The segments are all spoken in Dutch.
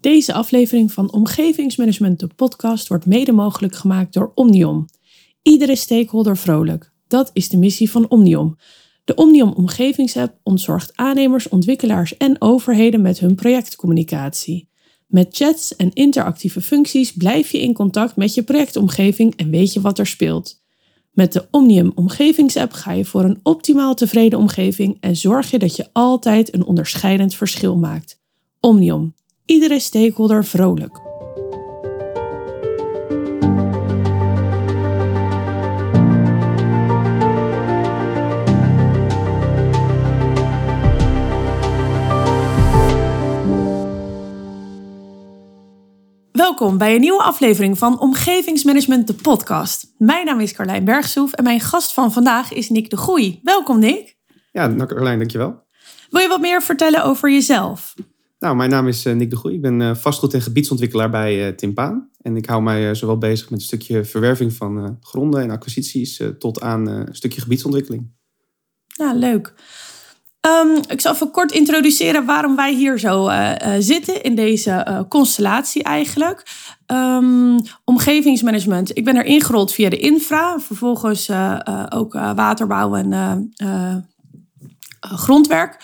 Deze aflevering van Omgevingsmanagement, de podcast, wordt mede mogelijk gemaakt door Omnium. Iedere stakeholder vrolijk. Dat is de missie van Omnium. De Omnium Omgevingsapp ontzorgt aannemers, ontwikkelaars en overheden met hun projectcommunicatie. Met chats en interactieve functies blijf je in contact met je projectomgeving en weet je wat er speelt. Met de Omnium Omgevingsapp ga je voor een optimaal tevreden omgeving en zorg je dat je altijd een onderscheidend verschil maakt. Omnium. Iedere stakeholder vrolijk. Welkom bij een nieuwe aflevering van Omgevingsmanagement, de podcast. Mijn naam is Carlijn Bergsoef en mijn gast van vandaag is Nick de Goeij. Welkom Nick. Ja, Carlijn, dankjewel. Wil je wat meer vertellen over jezelf? Nou, mijn naam is Nick de Goeij. Ik ben vastgoed- en gebiedsontwikkelaar bij Timpaan. En ik hou mij zowel bezig met een stukje verwerving van gronden en acquisities tot aan een stukje gebiedsontwikkeling. Ja, leuk. Ik zal even kort introduceren waarom wij hier zo zitten in deze constellatie eigenlijk. Omgevingsmanagement. Ik ben er ingerold via de infra. Vervolgens ook waterbouw en grondwerk.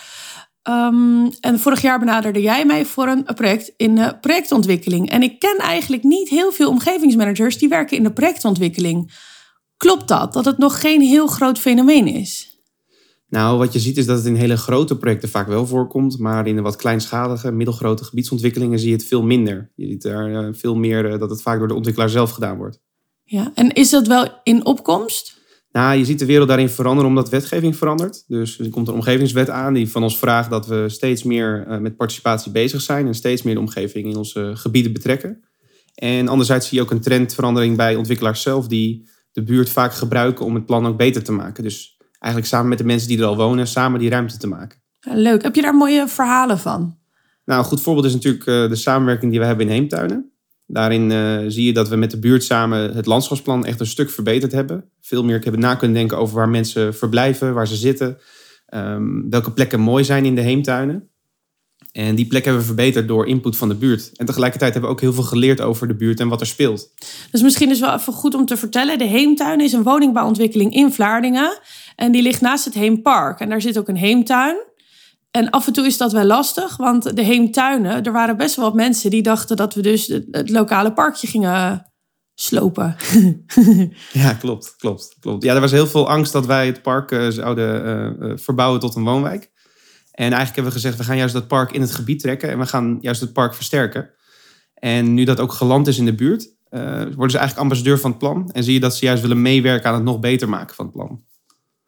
En vorig jaar benaderde jij mij voor een project in projectontwikkeling. En ik ken eigenlijk niet heel veel omgevingsmanagers die werken in de projectontwikkeling. Klopt dat het nog geen heel groot fenomeen is? Nou, wat je ziet is dat het in hele grote projecten vaak wel voorkomt. Maar in de wat kleinschalige, middelgrote gebiedsontwikkelingen zie je het veel minder. Je ziet daar veel meer dat het vaak door de ontwikkelaar zelf gedaan wordt. Ja, en is dat wel in opkomst? Nou, je ziet de wereld daarin veranderen omdat wetgeving verandert. Dus er komt een omgevingswet aan die van ons vraagt dat we steeds meer met participatie bezig zijn en steeds meer de omgeving in onze gebieden betrekken. En anderzijds zie je ook een trendverandering bij ontwikkelaars zelf die de buurt vaak gebruiken om het plan ook beter te maken. Dus eigenlijk samen met de mensen die er al wonen, samen die ruimte te maken. Leuk. Heb je daar mooie verhalen van? Nou, een goed voorbeeld is natuurlijk de samenwerking die we hebben in Heemtuinen. Daarin zie je dat we met de buurt samen het landschapsplan echt een stuk verbeterd hebben. Veel meer hebben na kunnen denken over waar mensen verblijven, waar ze zitten. Welke plekken mooi zijn in de heemtuinen. En die plekken hebben we verbeterd door input van de buurt. En tegelijkertijd hebben we ook heel veel geleerd over de buurt en wat er speelt. Dus misschien is wel even goed om te vertellen. De Heemtuinen is een woningbouwontwikkeling in Vlaardingen. En die ligt naast het Heempark. En daar zit ook een heemtuin. En af en toe is dat wel lastig, want de heemtuinen, er waren best wel wat mensen die dachten dat we dus het lokale parkje gingen slopen. Ja, klopt. Ja, er was heel veel angst dat wij het park zouden verbouwen tot een woonwijk. En eigenlijk hebben we gezegd, we gaan juist dat park in het gebied trekken en we gaan juist het park versterken. En nu dat ook geland is in de buurt, worden ze eigenlijk ambassadeur van het plan. En zie je dat ze juist willen meewerken aan het nog beter maken van het plan.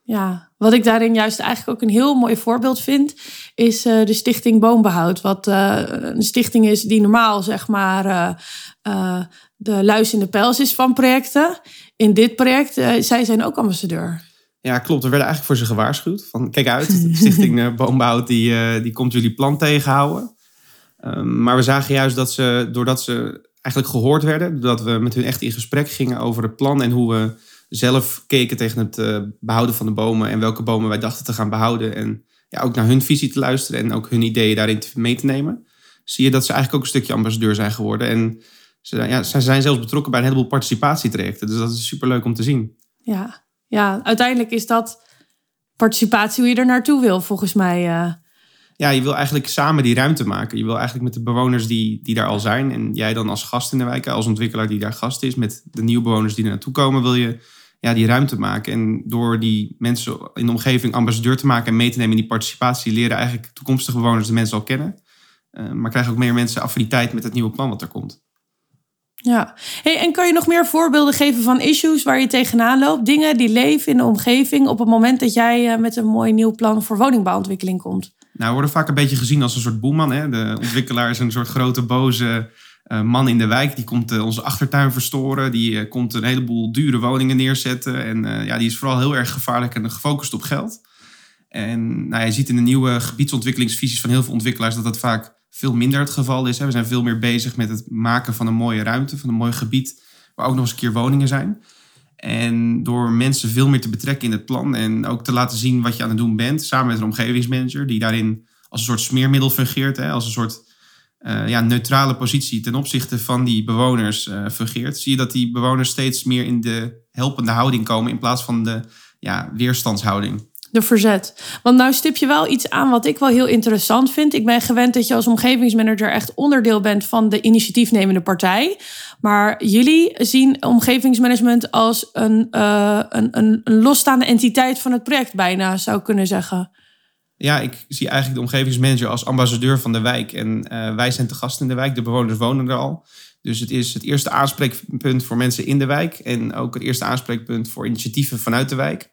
Ja, wat ik daarin juist eigenlijk ook een heel mooi voorbeeld vind, is de Stichting Boombehoud. Wat een stichting is die normaal, zeg maar, de luis in de pels is van projecten. In dit project, zij zijn ook ambassadeur. Ja, klopt. We werden eigenlijk voor ze gewaarschuwd. Van, kijk uit, de Stichting Boombehoud die komt jullie plan tegenhouden. Maar we zagen juist dat ze, doordat ze eigenlijk gehoord werden, doordat we met hun echt in gesprek gingen over het plan en hoe we zelf keken tegen het behouden van de bomen en welke bomen wij dachten te gaan behouden. En ja, ook naar hun visie te luisteren en ook hun ideeën daarin mee te nemen. Zie je dat ze eigenlijk ook een stukje ambassadeur zijn geworden. En ze zijn zelfs betrokken bij een heleboel participatietrajecten. Dus dat is superleuk om te zien. Ja, uiteindelijk is dat participatie hoe je er naartoe wil, volgens mij. Ja, je wil eigenlijk samen die ruimte maken. Je wil eigenlijk met de bewoners die daar al zijn. En jij dan als gast in de wijk, als ontwikkelaar die daar gast is, met de nieuwe bewoners die er naartoe komen, wil je die ruimte maken. En door die mensen in de omgeving ambassadeur te maken en mee te nemen in die participatie, leren eigenlijk toekomstige bewoners de mensen al kennen. Maar krijgen ook meer mensen affiniteit met het nieuwe plan wat er komt. Ja, en kan je nog meer voorbeelden geven van issues waar je tegenaan loopt? Dingen die leven in de omgeving op het moment dat jij met een mooi nieuw plan voor woningbouwontwikkeling komt? Nou, we worden vaak een beetje gezien als een soort boeman. Hè? De ontwikkelaar is een soort grote boze man in de wijk. Die komt onze achtertuin verstoren. Die komt een heleboel dure woningen neerzetten. En die is vooral heel erg gevaarlijk en gefocust op geld. En je ziet in de nieuwe gebiedsontwikkelingsvisies van heel veel ontwikkelaars dat dat vaak veel minder het geval is. Hè? We zijn veel meer bezig met het maken van een mooie ruimte, van een mooi gebied, waar ook nog eens een keer woningen zijn. En door mensen veel meer te betrekken in het plan en ook te laten zien wat je aan het doen bent, samen met een omgevingsmanager die daarin als een soort smeermiddel fungeert. Hè, als een soort neutrale positie ten opzichte van die bewoners fungeert, zie je dat die bewoners steeds meer in de helpende houding komen in plaats van de weerstandshouding. De verzet. Want nou stip je wel iets aan wat ik wel heel interessant vind. Ik ben gewend dat je als omgevingsmanager echt onderdeel bent van de initiatiefnemende partij. Maar jullie zien omgevingsmanagement als een losstaande entiteit van het project bijna, zou ik kunnen zeggen. Ja, ik zie eigenlijk de omgevingsmanager als ambassadeur van de wijk. En wij zijn te gast in de wijk, de bewoners wonen er al. Dus het is het eerste aanspreekpunt voor mensen in de wijk. En ook het eerste aanspreekpunt voor initiatieven vanuit de wijk.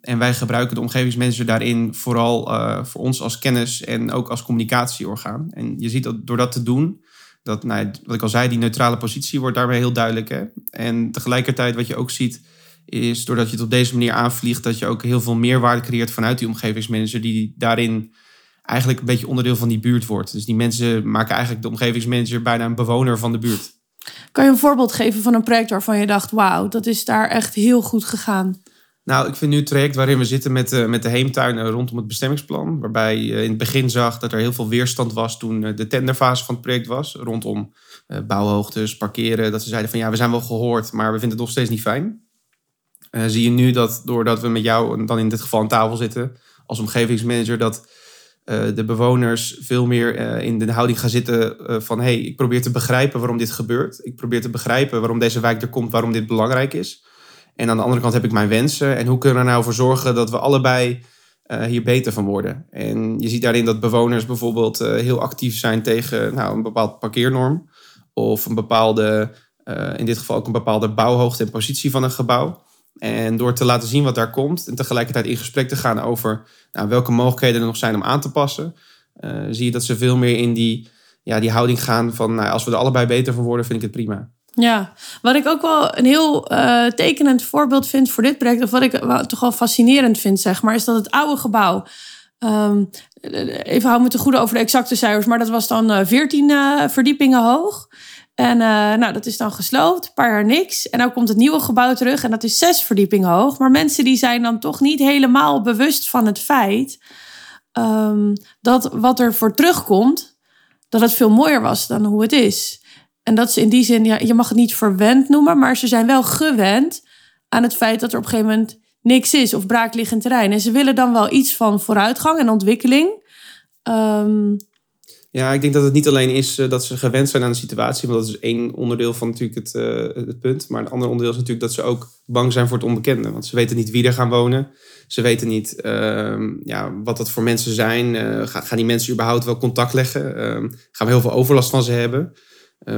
En wij gebruiken de omgevingsmanager daarin vooral voor ons als kennis en ook als communicatieorgaan. En je ziet dat door dat te doen, dat, wat ik al zei, die neutrale positie wordt daarbij heel duidelijk. Hè? En tegelijkertijd wat je ook ziet, is doordat je het op deze manier aanvliegt, dat je ook heel veel meerwaarde creëert vanuit die omgevingsmanager, die daarin eigenlijk een beetje onderdeel van die buurt wordt. Dus die mensen maken eigenlijk de omgevingsmanager bijna een bewoner van de buurt. Kan je een voorbeeld geven van een project waarvan je dacht, wauw, dat is daar echt heel goed gegaan? Nou, ik vind nu het traject waarin we zitten met de Heemtuinen rondom het bestemmingsplan, waarbij je in het begin zag dat er heel veel weerstand was toen de tenderfase van het project was, rondom bouwhoogtes, parkeren, dat ze zeiden van ja, we zijn wel gehoord, maar we vinden het nog steeds niet fijn. Zie je nu dat doordat we met jou dan in dit geval aan tafel zitten als omgevingsmanager, dat de bewoners veel meer in de houding gaan zitten van hey, ik probeer te begrijpen waarom dit gebeurt. Ik probeer te begrijpen waarom deze wijk er komt, waarom dit belangrijk is. En aan de andere kant heb ik mijn wensen. En hoe kunnen we er nou voor zorgen dat we allebei hier beter van worden? En je ziet daarin dat bewoners bijvoorbeeld heel actief zijn tegen een bepaald parkeernorm. Of een bepaalde, in dit geval ook een bepaalde bouwhoogte en positie van een gebouw. En door te laten zien wat daar komt en tegelijkertijd in gesprek te gaan over welke mogelijkheden er nog zijn om aan te passen, zie je dat ze veel meer in die houding gaan van als we er allebei beter van worden, vind ik het prima. Ja, wat ik ook wel een heel tekenend voorbeeld vind voor dit project, of wat ik toch wel fascinerend vind, zeg maar, is dat het oude gebouw, even hou me te goede over de exacte cijfers, maar dat was dan 14 verdiepingen hoog. En dat is dan gesloopt, een paar jaar niks. En dan komt het nieuwe gebouw terug en dat is 6 verdiepingen hoog. Maar mensen die zijn dan toch niet helemaal bewust van het feit dat wat er voor terugkomt, dat het veel mooier was dan hoe het is. En dat ze in die zin, je mag het niet verwend noemen, maar ze zijn wel gewend aan het feit dat er op een gegeven moment niks is of braakliggend terrein. En ze willen dan wel iets van vooruitgang en ontwikkeling. Ja, ik denk dat het niet alleen is dat ze gewend zijn aan de situatie, want dat is één onderdeel van natuurlijk het punt. Maar een ander onderdeel is natuurlijk dat ze ook bang zijn voor het onbekende. Want ze weten niet wie er gaan wonen. Ze weten niet wat dat voor mensen zijn. Gaan die mensen überhaupt wel contact leggen? Gaan we heel veel overlast van ze hebben?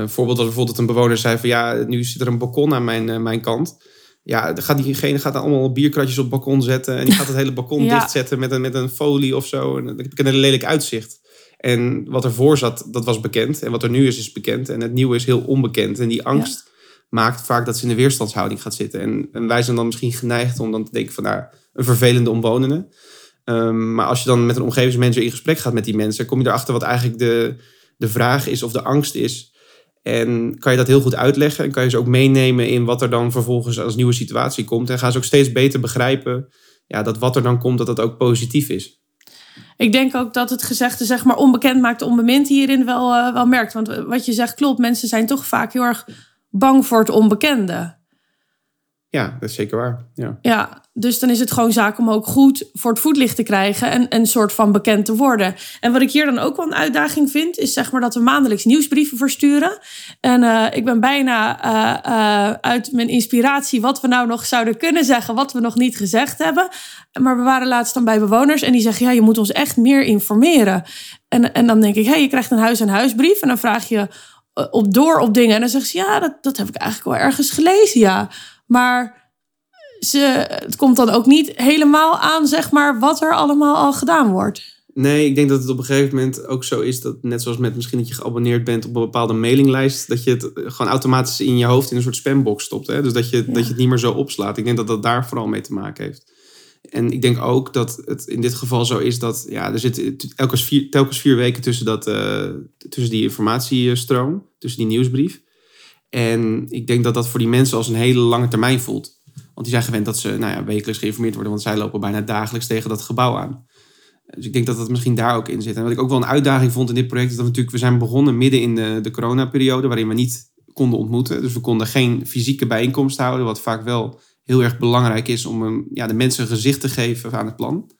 Voorbeeld als bijvoorbeeld een bewoner zei van ja, nu zit er een balkon aan mijn kant. Ja, diegene gaat dan allemaal bierkratjes op het balkon zetten. En die gaat het hele balkon dichtzetten met een folie of zo. En dan heb ik een lelijk uitzicht. En wat ervoor zat, dat was bekend. En wat er nu is bekend. En het nieuwe is heel onbekend. En die angst maakt vaak dat ze in de weerstandshouding gaat zitten. En wij zijn dan misschien geneigd om dan te denken van een vervelende omwonende. Maar als je dan met een omgevingsmanager in gesprek gaat met die mensen, kom je erachter wat eigenlijk de vraag is of de angst is. En kan je dat heel goed uitleggen en kan je ze ook meenemen in wat er dan vervolgens als nieuwe situatie komt. En gaan ze ook steeds beter begrijpen dat wat er dan komt, dat ook positief is. Ik denk ook dat het gezegde zeg maar onbekend maakt onbemind hierin wel merkt. Want wat je zegt klopt, mensen zijn toch vaak heel erg bang voor het onbekende. Ja, dat is zeker waar. Ja, dus dan is het gewoon zaak om ook goed voor het voetlicht te krijgen en een soort van bekend te worden. En wat ik hier dan ook wel een uitdaging vind, is zeg maar dat we maandelijks nieuwsbrieven versturen. En ik ben bijna uit mijn inspiratie wat we nou nog zouden kunnen zeggen, wat we nog niet gezegd hebben. Maar we waren laatst dan bij bewoners en die zeggen, ja, je moet ons echt meer informeren. En dan denk ik, je krijgt een huis-aan-huisbrief en dan vraag je op dingen. En dan zeggen ze, ja, dat heb ik eigenlijk wel ergens gelezen, ja. Maar het komt dan ook niet helemaal aan, zeg maar, wat er allemaal al gedaan wordt. Nee, ik denk dat het op een gegeven moment ook zo is dat, net zoals met misschien dat je geabonneerd bent op een bepaalde mailinglijst, dat je het gewoon automatisch in je hoofd in een soort spambox stopt. Hè? Dus dat je het niet meer zo opslaat. Ik denk dat dat daar vooral mee te maken heeft. En ik denk ook dat het in dit geval zo is dat er zit telkens vier weken tussen die informatiestroom, tussen die nieuwsbrief. En ik denk dat dat voor die mensen als een hele lange termijn voelt. Want die zijn gewend dat ze wekelijks geïnformeerd worden. Want zij lopen bijna dagelijks tegen dat gebouw aan. Dus ik denk dat dat misschien daar ook in zit. En wat ik ook wel een uitdaging vond in dit project... is dat we zijn begonnen midden in de coronaperiode... waarin we niet konden ontmoeten. Dus we konden geen fysieke bijeenkomst houden... wat vaak wel heel erg belangrijk is... om de mensen een gezicht te geven aan het plan.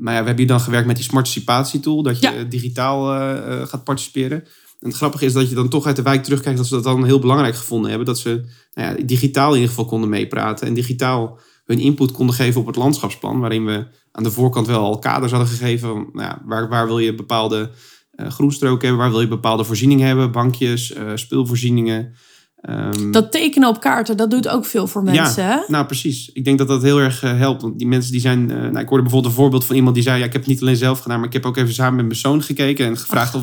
Maar ja, we hebben hier dan gewerkt met die smarticipatie tool... dat je digitaal gaat participeren. En het grappige is dat je dan toch uit de wijk terugkijkt... dat ze dat dan heel belangrijk gevonden hebben. Dat ze digitaal in ieder geval konden meepraten... en digitaal hun input konden geven op het landschapsplan... waarin we aan de voorkant wel al kaders hadden gegeven... waar wil je bepaalde groenstroken hebben... waar wil je bepaalde voorzieningen hebben... bankjes, speelvoorzieningen... Dat tekenen op kaarten, dat doet ook veel voor mensen, hè? Nou precies. Ik denk dat dat heel erg helpt. Want die mensen die zijn... ik hoorde bijvoorbeeld een voorbeeld van iemand die zei... ja, ik heb het niet alleen zelf gedaan... maar ik heb ook even samen met mijn zoon gekeken... en gevraagd of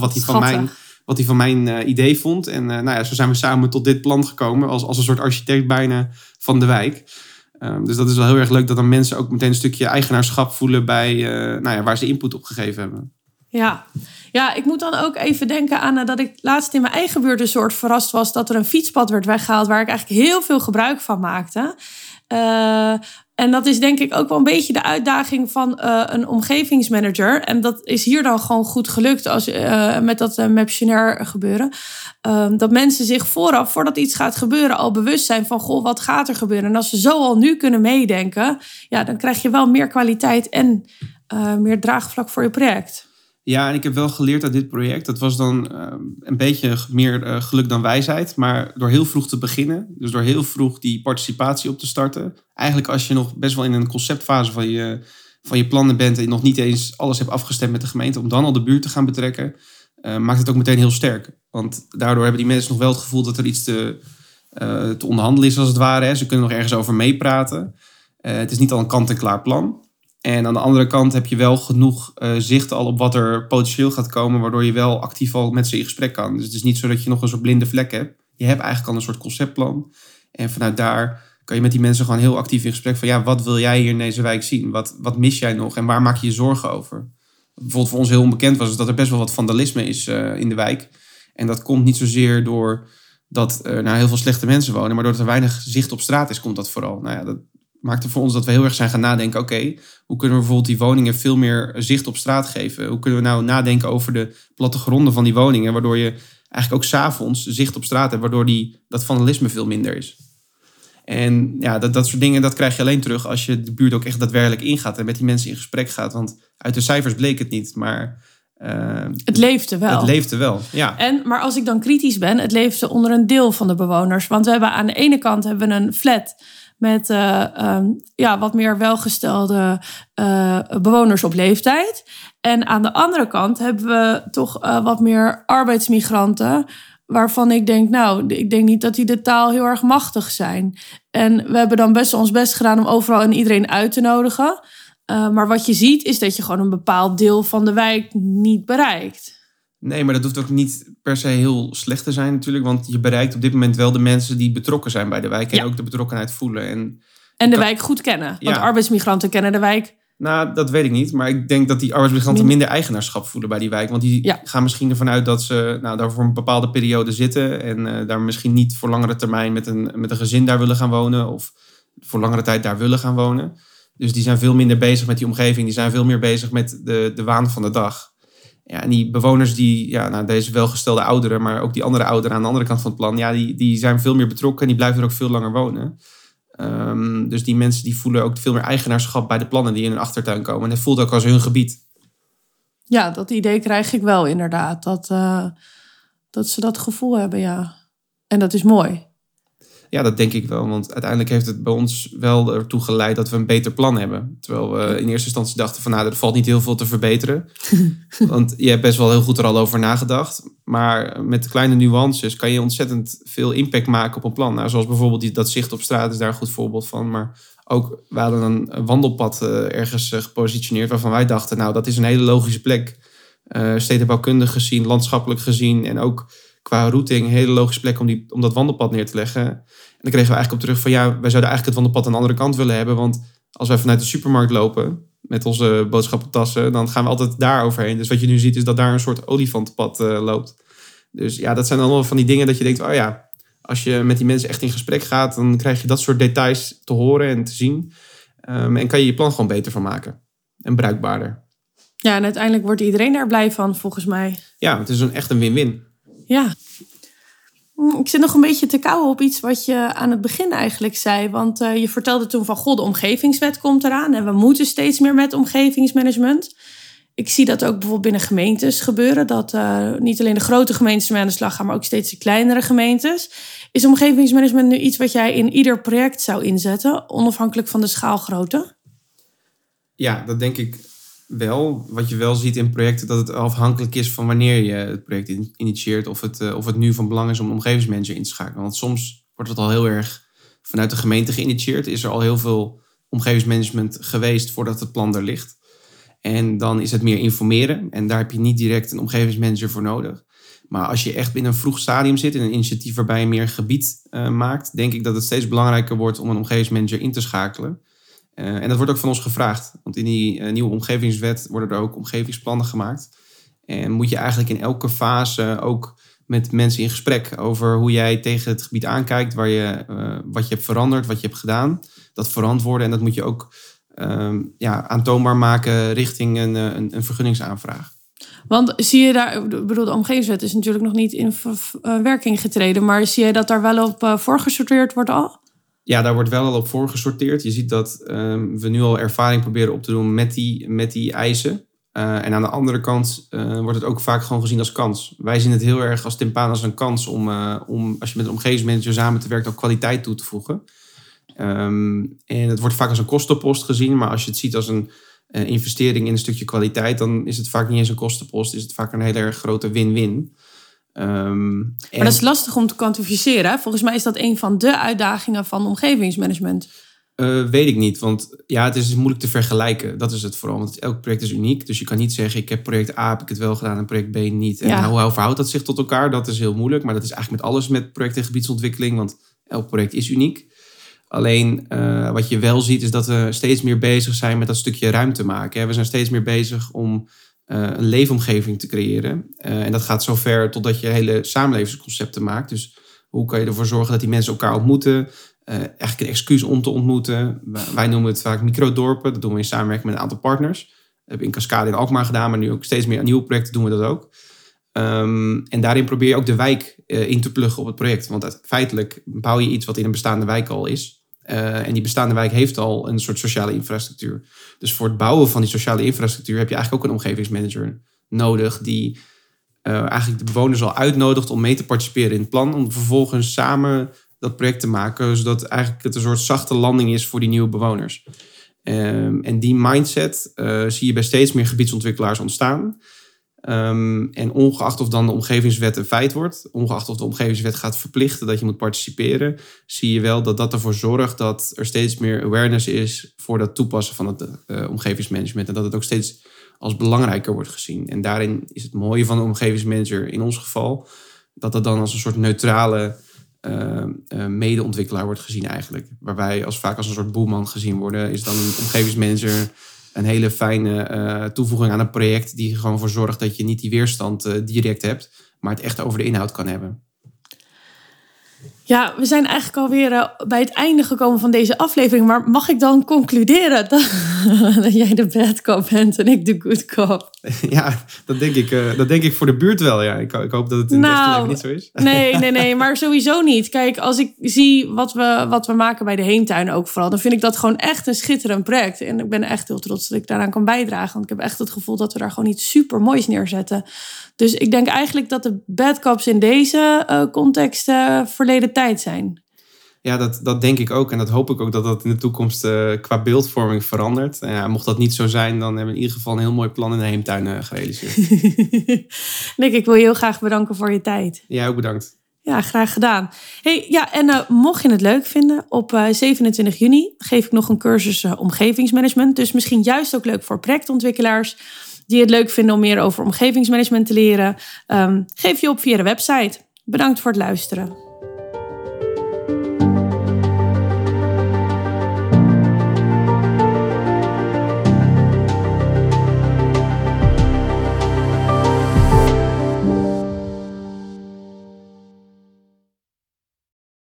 wat hij van mijn idee vond. En zo zijn we samen tot dit plan gekomen... als een soort architect bijna van de wijk. Dus dat is wel heel erg leuk... dat dan mensen ook meteen een stukje eigenaarschap voelen... bij waar ze input op gegeven hebben. Ja. Ja, ik moet dan ook even denken aan dat ik laatst in mijn eigen buurt een soort verrast was... dat er een fietspad werd weggehaald waar ik eigenlijk heel veel gebruik van maakte. En dat is denk ik ook wel een beetje de uitdaging van een omgevingsmanager. En dat is hier dan gewoon goed gelukt als met dat maptionair gebeuren. Dat mensen zich vooraf, voordat iets gaat gebeuren, al bewust zijn van... goh, wat gaat er gebeuren? En als ze zo al nu kunnen meedenken... ja, dan krijg je wel meer kwaliteit en meer draagvlak voor je project. Ja, en ik heb wel geleerd uit dit project. Dat was dan een beetje meer geluk dan wijsheid. Maar door heel vroeg te beginnen, dus door heel vroeg die participatie op te starten. Eigenlijk als je nog best wel in een conceptfase van je plannen bent... en nog niet eens alles hebt afgestemd met de gemeente... om dan al de buurt te gaan betrekken, maakt het ook meteen heel sterk. Want daardoor hebben die mensen nog wel het gevoel dat er iets te onderhandelen is als het ware. Hè. Ze kunnen nog ergens over meepraten. Het is niet al een kant-en-klaar plan. En aan de andere kant heb je wel genoeg zicht al op wat er potentieel gaat komen... waardoor je wel actief al met ze in gesprek kan. Dus het is niet zo dat je nog een soort blinde vlek hebt. Je hebt eigenlijk al een soort conceptplan. En vanuit daar kan je met die mensen gewoon heel actief in gesprek... van ja, wat wil jij hier in deze wijk zien? Wat mis jij nog? En waar maak je je zorgen over? Bijvoorbeeld voor ons heel onbekend was... dat er best wel wat vandalisme is in de wijk. En dat komt niet zozeer door dat er heel veel slechte mensen wonen... maar doordat er weinig zicht op straat is, komt dat vooral. Nou ja, dat maakte voor ons dat we heel erg zijn gaan nadenken... oké, hoe kunnen we bijvoorbeeld die woningen veel meer zicht op straat geven? Hoe kunnen we nou nadenken over de plattegronden van die woningen... waardoor je eigenlijk ook 's avonds zicht op straat hebt... waardoor dat vandalisme veel minder is. En ja, dat soort dingen, dat krijg je alleen terug... als je de buurt ook echt daadwerkelijk ingaat... en met die mensen in gesprek gaat. Want uit de cijfers bleek het niet, maar... het leefde wel. Het leefde wel, ja. Maar als ik dan kritisch ben... het leefde onder een deel van de bewoners. Want we hebben aan de ene kant een flat... met wat meer welgestelde bewoners op leeftijd. En aan de andere kant hebben we toch wat meer arbeidsmigranten... waarvan ik denk, ik denk niet dat die de taal heel erg machtig zijn. En we hebben dan best wel ons best gedaan om overal en iedereen uit te nodigen. Maar wat je ziet is dat je gewoon een bepaald deel van de wijk niet bereikt. Nee, maar dat hoeft ook niet per se heel slecht te zijn natuurlijk. Want je bereikt op dit moment wel de mensen die betrokken zijn bij de wijk. En ook de betrokkenheid voelen. En de wijk goed kennen. Want arbeidsmigranten kennen de wijk. Nou, dat weet ik niet. Maar ik denk dat die arbeidsmigranten minder eigenaarschap voelen bij die wijk. Want die gaan misschien ervan uit dat ze daar voor een bepaalde periode zitten. En daar misschien niet voor langere termijn met een gezin daar willen gaan wonen. Of voor langere tijd daar willen gaan wonen. Dus die zijn veel minder bezig met die omgeving. Die zijn veel meer bezig met de waan van de dag. Ja, en die bewoners die, deze welgestelde ouderen... maar ook die andere ouderen aan de andere kant van het plan... die zijn veel meer betrokken en die blijven er ook veel langer wonen. Dus die mensen die voelen ook veel meer eigenaarschap... bij de plannen die in hun achtertuin komen. En dat voelt ook als hun gebied. Ja, dat idee krijg ik wel inderdaad. Dat ze dat gevoel hebben, ja. En dat is mooi. Ja, dat denk ik wel. Want uiteindelijk heeft het bij ons wel ertoe geleid dat we een beter plan hebben. Terwijl we in eerste instantie dachten van er valt niet heel veel te verbeteren. Want je hebt best wel heel goed er al over nagedacht. Maar met kleine nuances kan je ontzettend veel impact maken op een plan. Zoals bijvoorbeeld dat zicht op straat is daar een goed voorbeeld van. Maar ook, we hadden een wandelpad ergens gepositioneerd waarvan wij dachten... dat is een hele logische plek. Stedenbouwkundig gezien, landschappelijk gezien en ook... qua routing, een hele logische plek om dat wandelpad neer te leggen. En dan kregen we eigenlijk op terug van... wij zouden eigenlijk het wandelpad aan de andere kant willen hebben... want als wij vanuit de supermarkt lopen... met onze boodschappentassen, dan gaan we altijd daar overheen. Dus wat je nu ziet is dat daar een soort olifantenpad loopt. Dus ja, dat zijn allemaal van die dingen dat je denkt... als je met die mensen echt in gesprek gaat... dan krijg je dat soort details te horen en te zien. En kan je plan gewoon beter van maken. En bruikbaarder. Ja, en uiteindelijk wordt iedereen daar blij van, volgens mij. Ja, het is echt een win-win. Ja. Ik zit nog een beetje te kauwen op iets wat je aan het begin eigenlijk zei. Want je vertelde toen van, de omgevingswet komt eraan. En we moeten steeds meer met omgevingsmanagement. Ik zie dat ook bijvoorbeeld binnen gemeentes gebeuren. Dat niet alleen de grote gemeentes mee aan de slag gaan, maar ook steeds de kleinere gemeentes. Is omgevingsmanagement nu iets wat jij in ieder project zou inzetten, onafhankelijk van de schaalgrootte? Ja, dat denk ik wel. Wat je wel ziet in projecten, dat het afhankelijk is van wanneer je het project initieert, of het nu van belang is om omgevingsmanager in te schakelen. Want soms wordt het al heel erg vanuit de gemeente geïnitieerd. Is er al heel veel omgevingsmanagement geweest voordat het plan er ligt. En dan is het meer informeren. En daar heb je niet direct een omgevingsmanager voor nodig. Maar als je echt in een vroeg stadium zit, in een initiatief waarbij je meer gebied maakt, denk ik dat het steeds belangrijker wordt om een omgevingsmanager in te schakelen. En dat wordt ook van ons gevraagd. Want in die nieuwe omgevingswet worden er ook omgevingsplannen gemaakt. En moet je eigenlijk in elke fase ook met mensen in gesprek over hoe jij tegen het gebied aankijkt, wat je hebt veranderd, wat je hebt gedaan. Dat verantwoorden en dat moet je ook aantoonbaar maken richting een vergunningsaanvraag. Want zie je daar, de omgevingswet is natuurlijk nog niet in werking getreden, maar zie je dat daar wel op voorgesorteerd wordt al? Ja, daar wordt wel al op voorgesorteerd. Je ziet dat we nu al ervaring proberen op te doen met die eisen. En aan de andere kant wordt het ook vaak gewoon gezien als kans. Wij zien het heel erg als Timpaan als een kans om als je met een omgevingsmanager samen te werken, ook kwaliteit toe te voegen. En het wordt vaak als een kostenpost gezien, maar als je het ziet als een investering in een stukje kwaliteit, dan is het vaak niet eens een kostenpost, is het vaak een heel erg grote win-win. Maar dat is lastig om te kwantificeren, hè? Volgens mij is dat een van de uitdagingen van omgevingsmanagement. Weet ik niet, want ja, het is moeilijk te vergelijken. Dat is het vooral, want elk project is uniek. Dus je kan niet zeggen, ik heb project A, heb ik het wel gedaan en project B niet. En ja. Hoe verhoudt dat zich tot elkaar? Dat is heel moeilijk, maar dat is eigenlijk met alles met project- en gebiedsontwikkeling, want elk project is uniek. Alleen wat je wel ziet is dat we steeds meer bezig zijn met dat stukje ruimte maken. Hè. We zijn steeds meer bezig om een leefomgeving te creëren. En dat gaat zover totdat je hele samenlevingsconcepten maakt. Dus hoe kan je ervoor zorgen dat die mensen elkaar ontmoeten? Eigenlijk een excuus om te ontmoeten. Wij noemen het vaak microdorpen. Dat doen we in samenwerking met een aantal partners. Dat hebben we in Cascade in Alkmaar gedaan, maar nu ook steeds meer nieuwe projecten doen we dat ook. En daarin probeer je ook de wijk in te pluggen op het project. Want feitelijk bouw je iets wat in een bestaande wijk al is. En die bestaande wijk heeft al een soort sociale infrastructuur. Dus voor het bouwen van die sociale infrastructuur heb je eigenlijk ook een omgevingsmanager nodig die eigenlijk de bewoners al uitnodigt om mee te participeren in het plan, om vervolgens samen dat project te maken, zodat eigenlijk het een soort zachte landing is voor die nieuwe bewoners. En die mindset zie je bij steeds meer gebiedsontwikkelaars ontstaan. En ongeacht of dan de omgevingswet een feit wordt, ongeacht of de omgevingswet gaat verplichten dat je moet participeren, zie je wel dat dat ervoor zorgt dat er steeds meer awareness is voor dat toepassen van het omgevingsmanagement. En dat het ook steeds als belangrijker wordt gezien. En daarin is het mooie van de omgevingsmanager in ons geval, dat dat dan als een soort neutrale medeontwikkelaar wordt gezien eigenlijk. Waar wij vaak als een soort boeman gezien worden, is dan een omgevingsmanager een hele fijne toevoeging aan een project die er gewoon voor zorgt dat je niet die weerstand direct hebt, maar het echt over de inhoud kan hebben. Ja, we zijn eigenlijk alweer bij het einde gekomen van deze aflevering. Maar mag ik dan concluderen dat jij de bad cop bent en ik de good cop? Ja, dat denk ik voor de buurt wel. Ja. Ik hoop dat het in het echte leven niet zo is. Nee, maar sowieso niet. Kijk, als ik zie wat we maken bij de Heemtuin ook vooral, dan vind ik dat gewoon echt een schitterend project. En ik ben echt heel trots dat ik daaraan kan bijdragen. Want ik heb echt het gevoel dat we daar gewoon iets super moois neerzetten. Dus ik denk eigenlijk dat de bad cops in deze context verleden tijd zijn. Ja, dat denk ik ook. En dat hoop ik ook dat dat in de toekomst qua beeldvorming verandert. En ja, mocht dat niet zo zijn, dan hebben we in ieder geval een heel mooi plan in de Heemtuin gerealiseerd. Nick, ik wil je heel graag bedanken voor je tijd. Ja, ook bedankt. Ja, graag gedaan. Hey, ja, en mocht je het leuk vinden, op 27 juni geef ik nog een cursus omgevingsmanagement. Dus misschien juist ook leuk voor projectontwikkelaars die het leuk vinden om meer over omgevingsmanagement te leren. Geef je op via de website. Bedankt voor het luisteren.